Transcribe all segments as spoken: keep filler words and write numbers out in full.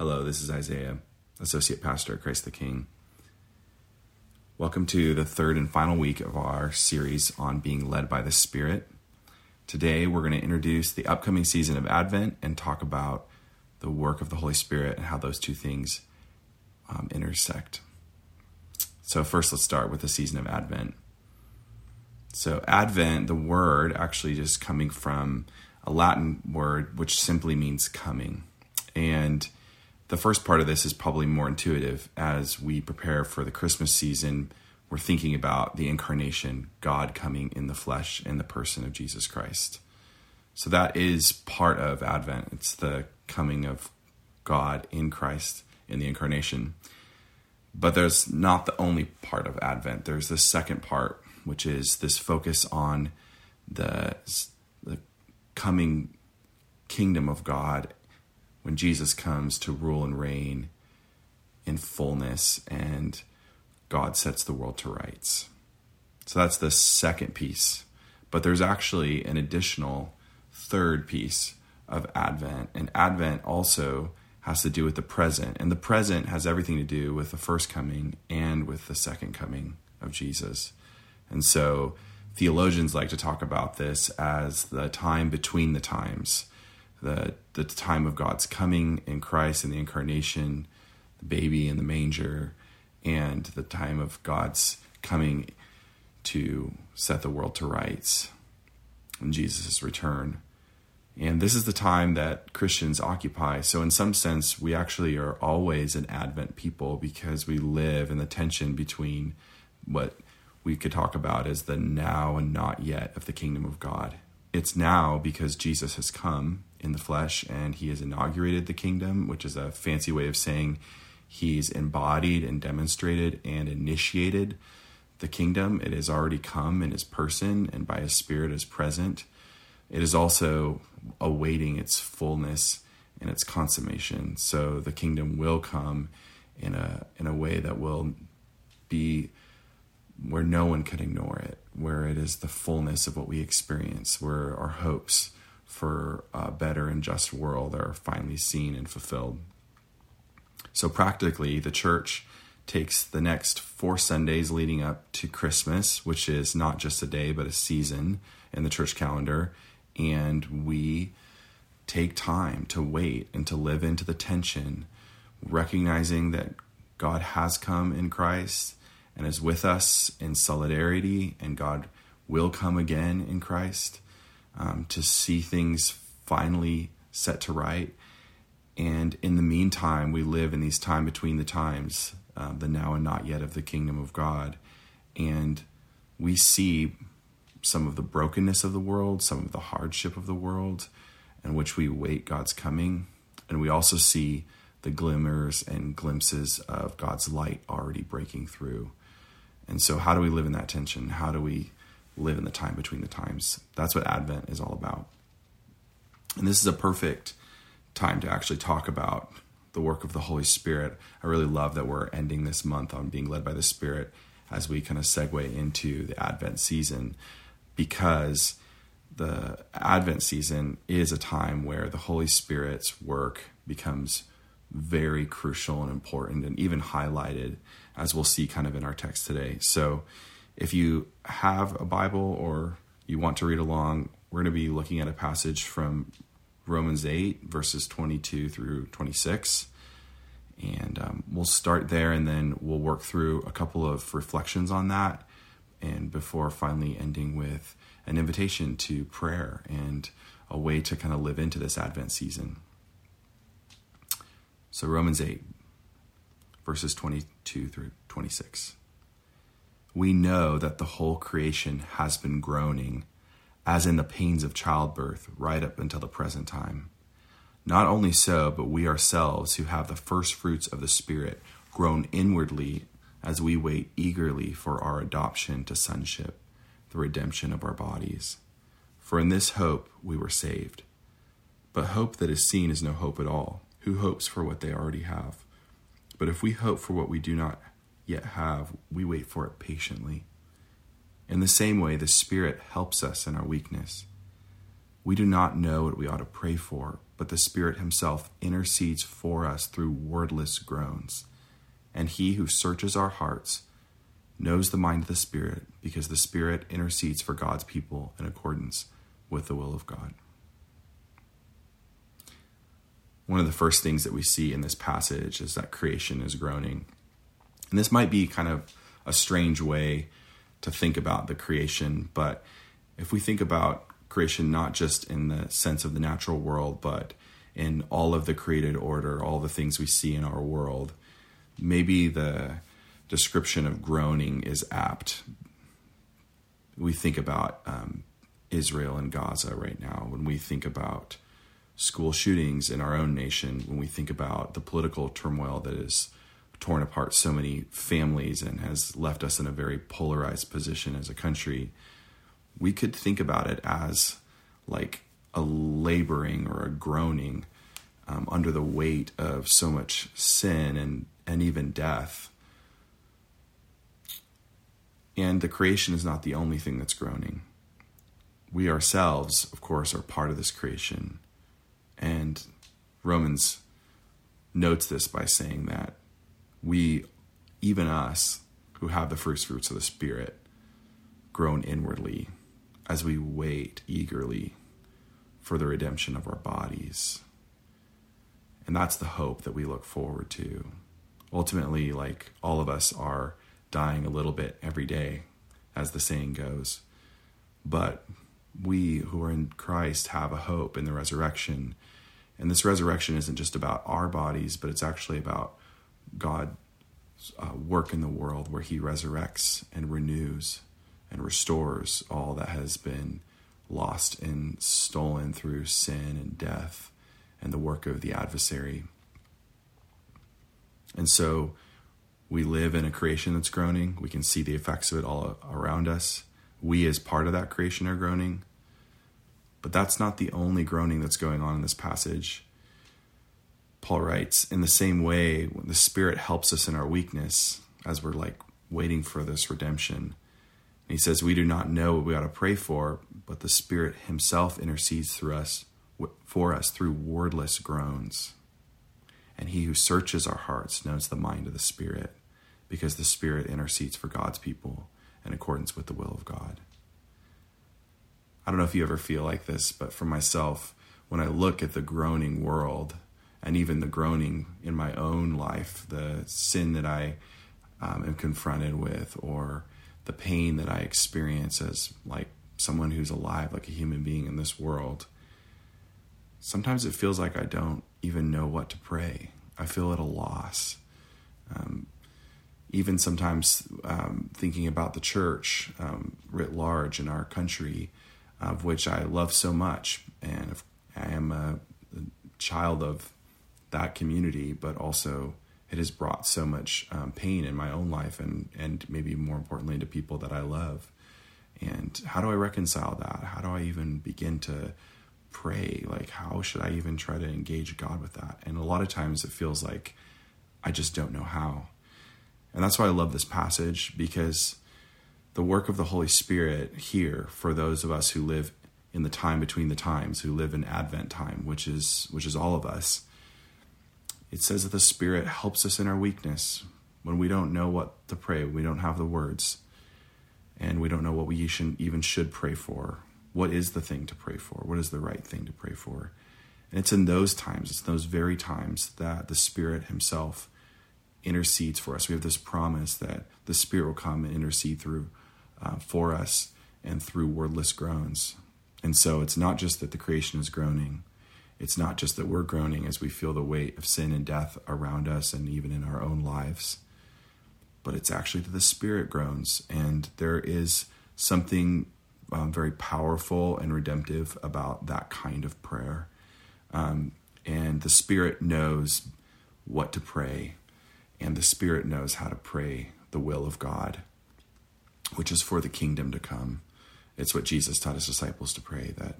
Hello, this is Isaiah, Associate Pastor at Christ the King. Welcome to the third and final week of our series on being led by the Spirit. Today, we're going to introduce the upcoming season of Advent and talk about the work of the Holy Spirit and how those two things um, intersect. So first, let's start with the season of Advent. So Advent, the word actually just coming from a Latin word, which simply means coming. And the first part of this is probably more intuitive. As we prepare for the Christmas season, we're thinking about the incarnation, God coming in the flesh in the person of Jesus Christ. So that is part of Advent. It's the coming of God in Christ in the incarnation. But there's not the only part of Advent. There's the second part, which is this focus on the, the coming kingdom of God when Jesus comes to rule and reign in fullness and God sets the world to rights. So that's the second piece. But there's actually an additional third piece of Advent. And Advent also has to do with the present. And the present has everything to do with the first coming and with the second coming of Jesus. And so theologians like to talk about this as the time between the times, the the time of God's coming in Christ and the incarnation, the baby in the manger, and the time of God's coming to set the world to rights in Jesus' return. And this is the time that Christians occupy. So in some sense, we actually are always an Advent people because we live in the tension between what we could talk about as the now and not yet of the kingdom of God. It's now because Jesus has come in the flesh and he has inaugurated the kingdom, which is a fancy way of saying he's embodied and demonstrated and initiated the kingdom. It has already come in his person and by his Spirit is present. It is also awaiting its fullness and its consummation. So the kingdom will come in a in a way that will be where no one could ignore it, where it is the fullness of what we experience, where our hopes for a better and just world are finally seen and fulfilled. So practically, the church takes the next four Sundays leading up to Christmas, which is not just a day, but a season in the church calendar, and we take time to wait and to live into the tension, recognizing that God has come in Christ and is with us in solidarity, and God will come again in Christ um, to see things finally set to right. And in the meantime, we live in these time between the times, uh, the now and not yet of the kingdom of God. And we see some of the brokenness of the world, some of the hardship of the world in which we wait God's coming. And we also see the glimmers and glimpses of God's light already breaking through. And so how do we live in that tension? How do we live in the time between the times? That's what Advent is all about. And this is a perfect time to actually talk about the work of the Holy Spirit. I really love that we're ending this month on being led by the Spirit as we kind of segue into the Advent season, because the Advent season is a time where the Holy Spirit's work becomes very crucial and important and even highlighted, as we'll see kind of in our text today. So if you have a Bible or you want to read along, we're going to be looking at a passage from Romans eight, verses twenty-two through twenty-six. And um, we'll start there and then we'll work through a couple of reflections on that, and before finally ending with an invitation to prayer and a way to kind of live into this Advent season. So Romans eight, verses twenty-two through twenty-six. We know that the whole creation has been groaning, as in the pains of childbirth, right up until the present time. Not only so, but we ourselves who have the first fruits of the Spirit groan inwardly as we wait eagerly for our adoption to sonship, the redemption of our bodies. For in this hope we were saved. But hope that is seen is no hope at all. Who hopes for what they already have? But if we hope for what we do not yet have, we wait for it patiently. In the same way, the Spirit helps us in our weakness. We do not know what we ought to pray for, but the Spirit himself intercedes for us through wordless groans. And he who searches our hearts knows the mind of the Spirit, because the Spirit intercedes for God's people in accordance with the will of God. One of the first things that we see in this passage is that creation is groaning. And this might be kind of a strange way to think about the creation, but if we think about creation not just in the sense of the natural world, but in all of the created order, all the things we see in our world, maybe the description of groaning is apt. We think about um, Israel and Gaza right now, when we think about school shootings in our own nation, when we think about the political turmoil that has torn apart so many families and has left us in a very polarized position as a country, we could think about it as like a laboring or a groaning um, under the weight of so much sin and, and even death. And the creation is not the only thing that's groaning. We ourselves, of course, are part of this creation. And Romans notes this by saying that we, even us, who have the first fruits of the Spirit, groan inwardly as we wait eagerly for the redemption of our bodies. And that's the hope that we look forward to. Ultimately, like, all of us are dying a little bit every day, as the saying goes. But we who are in Christ have a hope in the resurrection. And this resurrection isn't just about our bodies, but it's actually about God's uh, work in the world, where he resurrects and renews and restores all that has been lost and stolen through sin and death and the work of the adversary. And so we live in a creation that's groaning. We can see the effects of it all around us. We, as part of that creation, are groaning. But that's not the only groaning that's going on in this passage. Paul writes, in the same way, when the Spirit helps us in our weakness, as we're like waiting for this redemption. And he says, we do not know what we ought to pray for, but the Spirit himself intercedes through us, for us through wordless groans. And he who searches our hearts knows the mind of the Spirit, because the Spirit intercedes for God's people in accordance with the will of God. I don't know if you ever feel like this, but for myself, when I look at the groaning world, and even the groaning in my own life, the sin that I um, am confronted with, or the pain that I experience as like someone who's alive, like a human being in this world, sometimes it feels like I don't even know what to pray. I feel at a loss. Um, even sometimes um, thinking about the church um, writ large in our country, of which I love so much. And if I am a child of that community, but also it has brought so much um, pain in my own life, and, and maybe more importantly to people that I love. And how do I reconcile that? How do I even begin to pray? Like, how should I even try to engage God with that? And a lot of times it feels like I just don't know how. And that's why I love this passage, because the work of the Holy Spirit here, for those of us who live in the time between the times, who live in Advent time, which is which is all of us, it says that the Spirit helps us in our weakness when we don't know what to pray. We don't have the words, and we don't know what we even should pray for. What is the thing to pray for? What is the right thing to pray for? And it's in those times, it's those very times, that the Spirit himself intercedes for us. We have this promise that the Spirit will come and intercede through uh, for us and through wordless groans. And so it's not just that the creation is groaning. It's not just that we're groaning as we feel the weight of sin and death around us and even in our own lives, but it's actually that the Spirit groans. And there is something Um, very powerful and redemptive about that kind of prayer. Um, and the Spirit knows what to pray, and the Spirit knows how to pray the will of God, which is for the kingdom to come. It's what Jesus taught his disciples to pray, that,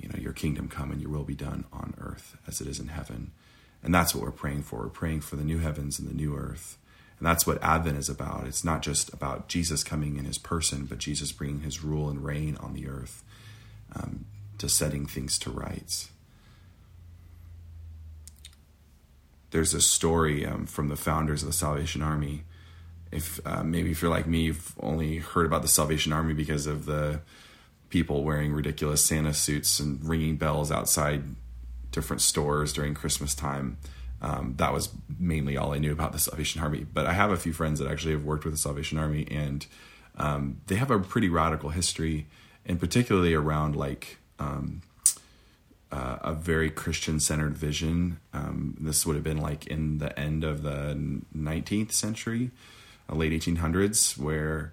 you know, your kingdom come and your will be done on earth as it is in heaven. And that's what we're praying for. We're praying for the new heavens and the new earth. And that's what Advent is about. It's not just about Jesus coming in his person, but Jesus bringing his rule and reign on the earth, um, to setting things to rights. there's a story um, from the founders of the Salvation Army. If uh, maybe if you're like me, you've only heard about the Salvation Army because of the people wearing ridiculous Santa suits and ringing bells outside different stores during Christmas time. Um, that was mainly all I knew about the Salvation Army. But I have a few friends that actually have worked with the Salvation Army, and um, they have a pretty radical history, and particularly around like um, uh, a very Christian-centered vision. Um, this would have been like in the end of the nineteenth century, late eighteen hundreds, where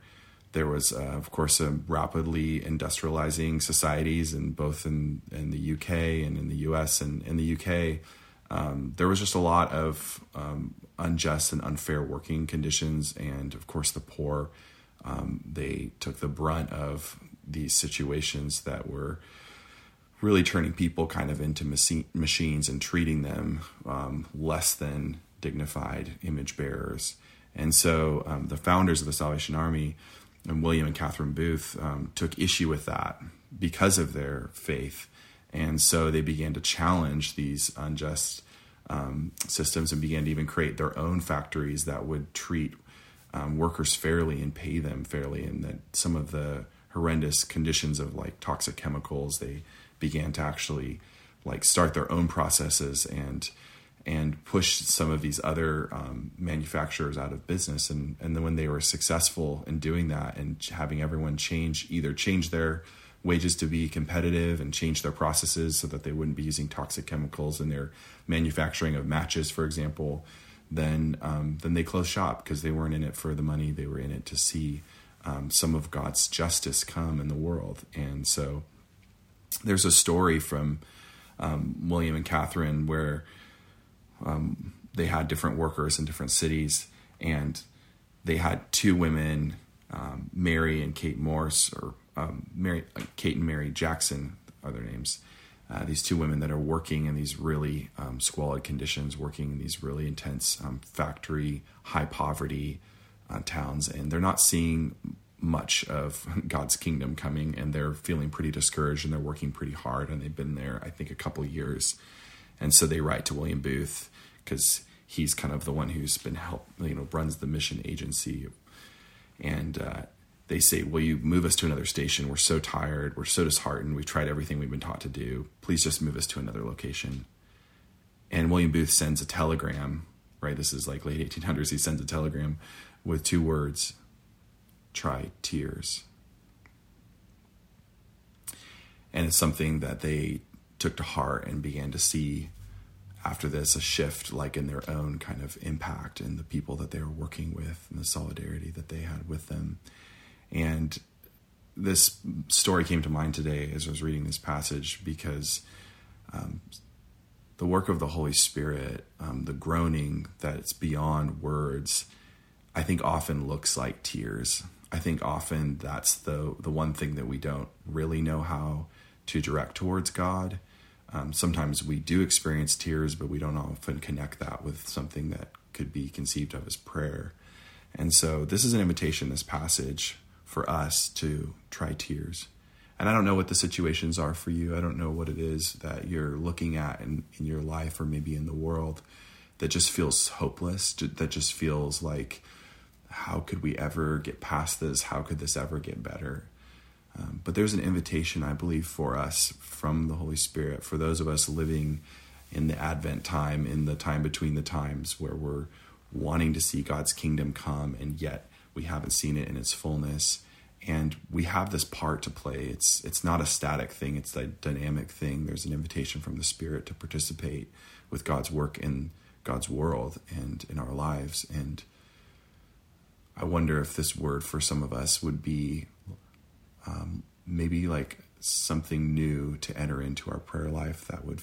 there was, uh, of course, a rapidly industrializing societies, and both in, in the U K and in the U S and in the U K, um, there was just a lot of um, unjust and unfair working conditions. And of course, the poor, um, they took the brunt of these situations that were really turning people kind of into machi- machines and treating them um, less than dignified image bearers. And so um, the founders of the Salvation Army, and William and Catherine Booth, um, took issue with that because of their faith. And so they began to challenge these unjust um, systems and began to even create their own factories that would treat um, workers fairly and pay them fairly. And that some of the horrendous conditions of like toxic chemicals, they began to actually like start their own processes and and push some of these other um, manufacturers out of business. And, and then when they were successful in doing that and having everyone change, either change their wages to be competitive and change their processes so that they wouldn't be using toxic chemicals in their manufacturing of matches, for example, then um, then they closed shop because they weren't in it for the money. They were in it to see um, some of God's justice come in the world. And so there's a story from um, William and Catherine where Um, they had different workers in different cities, and they had two women, um, Mary and Kate Morse, or um, Mary, uh, Kate and Mary Jackson, are their names. Uh, these two women that are working in these really um, squalid conditions, working in these really intense um, factory, high poverty uh, towns, and they're not seeing much of God's kingdom coming, and they're feeling pretty discouraged, and they're working pretty hard, and they've been there, I think, a couple years. And so they write to William Booth because he's kind of the one who's been help, you know, runs the mission agency. And uh, they say, will you move us to another station? We're so tired. We're so disheartened. We've tried everything we've been taught to do. Please just move us to another location. And William Booth sends a telegram, right? This is like late eighteen hundreds. He sends a telegram with two words, try tears. And it's something that they took to heart and began to see after this a shift like in their own kind of impact and the people that they were working with and the solidarity that they had with them. And this story came to mind today as I was reading this passage because um, the work of the Holy Spirit, um, the groaning that's beyond words, I think often looks like tears. I think often that's the the one thing that we don't really know how to direct towards God. Um, sometimes we do experience tears, but we don't often connect that with something that could be conceived of as prayer. And so this is an invitation, this passage, for us to try tears. And I don't know what the situations are for you. I don't know what it is that you're looking at in, in your life or maybe in the world that just feels hopeless, that just feels like, how could we ever get past this? How could this ever get better? Um, but there's an invitation, I believe, for us from the Holy Spirit, for those of us living in the Advent time, in the time between the times where we're wanting to see God's kingdom come, and yet we haven't seen it in its fullness. And we have this part to play. It's it's not a static thing. It's a dynamic thing. There's an invitation from the Spirit to participate with God's work in God's world and in our lives. And I wonder if this word for some of us would be Um, maybe like something new to enter into our prayer life that would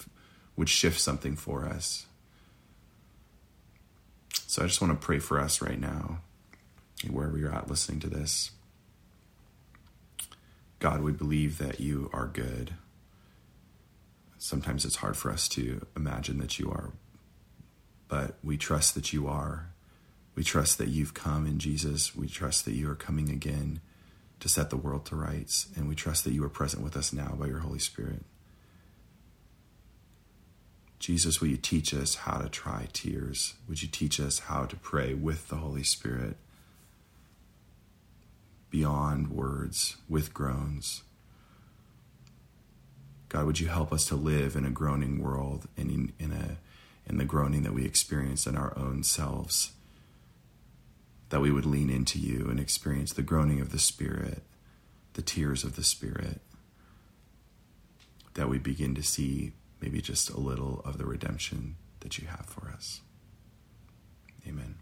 would shift something for us. So I just want to pray for us right now, wherever you're at listening to this. God, we believe that you are good. Sometimes it's hard for us to imagine that you are, but we trust that you are. We trust that you've come in Jesus. We trust that you are coming again to set the world to rights, and we trust that you are present with us now by your Holy Spirit. Jesus, will you teach us how to try tears? Would you teach us how to pray with the Holy Spirit, beyond words, with groans? God, would you help us to live in a groaning world and in, in, a, in the groaning that we experience in our own selves, that we would lean into you and experience the groaning of the Spirit, the tears of the Spirit, that we begin to see maybe just a little of the redemption that you have for us. Amen.